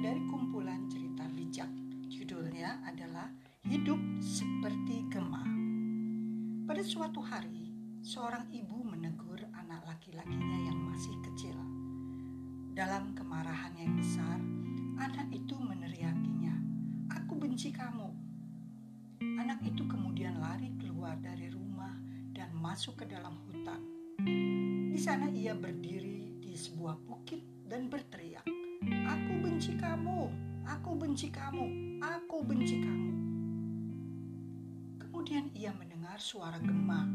dari kumpulan cerita bijak. Judulnya adalah Hidup Seperti Gema. Pada suatu hari, seorang ibu menegur anak laki-lakinya yang masih kecil. Dalam kemarahan yang besar, anak itu meneriakinya, "Aku benci kamu." Anak itu kemudian lari keluar dari rumah dan masuk ke dalam hutan. Di sana ia berdiri di sebuah bukit dan berteriak, "Aku benci kamu, aku benci kamu, aku benci kamu." Kemudian ia mendengar suara gema.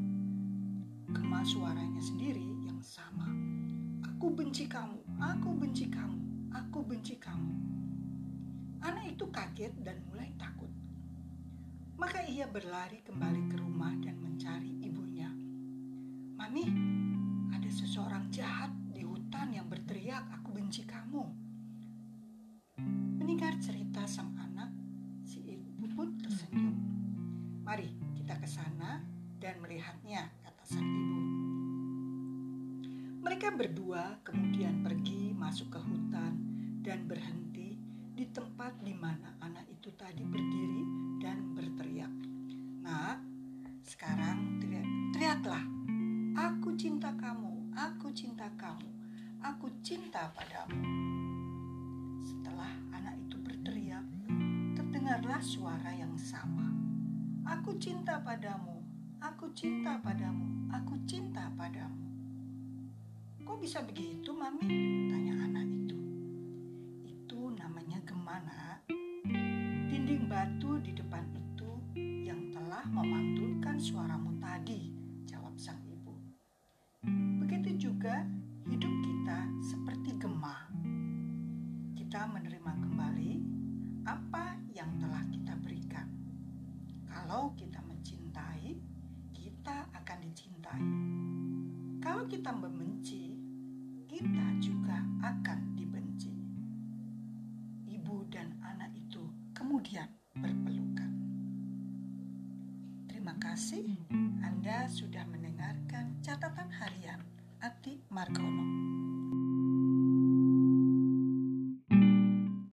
Gema suaranya sendiri yang sama, "Aku benci kamu, aku benci kamu, aku benci kamu." Anak itu kaget dan mulai takut. Maka ia berlari kembali ke rumah dan mencari ibunya. "Mami, ada seseorang jahat di hutan yang berteriak, 'Aku benci kamu.'" Mendengar cerita sang anak, si ibu pun tersenyum. "Mari kita ke sana dan melihatnya," kata sang ibu. Mereka berdua kemudian pergi masuk ke hutan dan berhenti di tempat di mana anak itu tadi berdiri dan berteriak, "Nak, sekarang teriaklah, aku cinta kamu, aku cinta kamu, aku cinta padamu." Setelah anak itu berteriak, terdengarlah suara yang sama, "Aku cinta padamu, aku cinta padamu, aku cinta padamu." "Kok bisa begitu, Mami?" tanya anak itu. "Itu namanya gema, Nak. Dinding batu di depan itu yang telah memantulkan suaramu tadi," jawab sang ibu. "Begitu juga hidup kita seperti gema. Kita menerima kembali apa yang telah kita berikan. Kalau kita mencintai, kita akan dicintai. Kalau kita membenci, kita juga akan dibenci." Ibu dan anak itu kemudian berpelukan. Terima kasih Anda sudah mendengarkan catatan harian Ati Margono.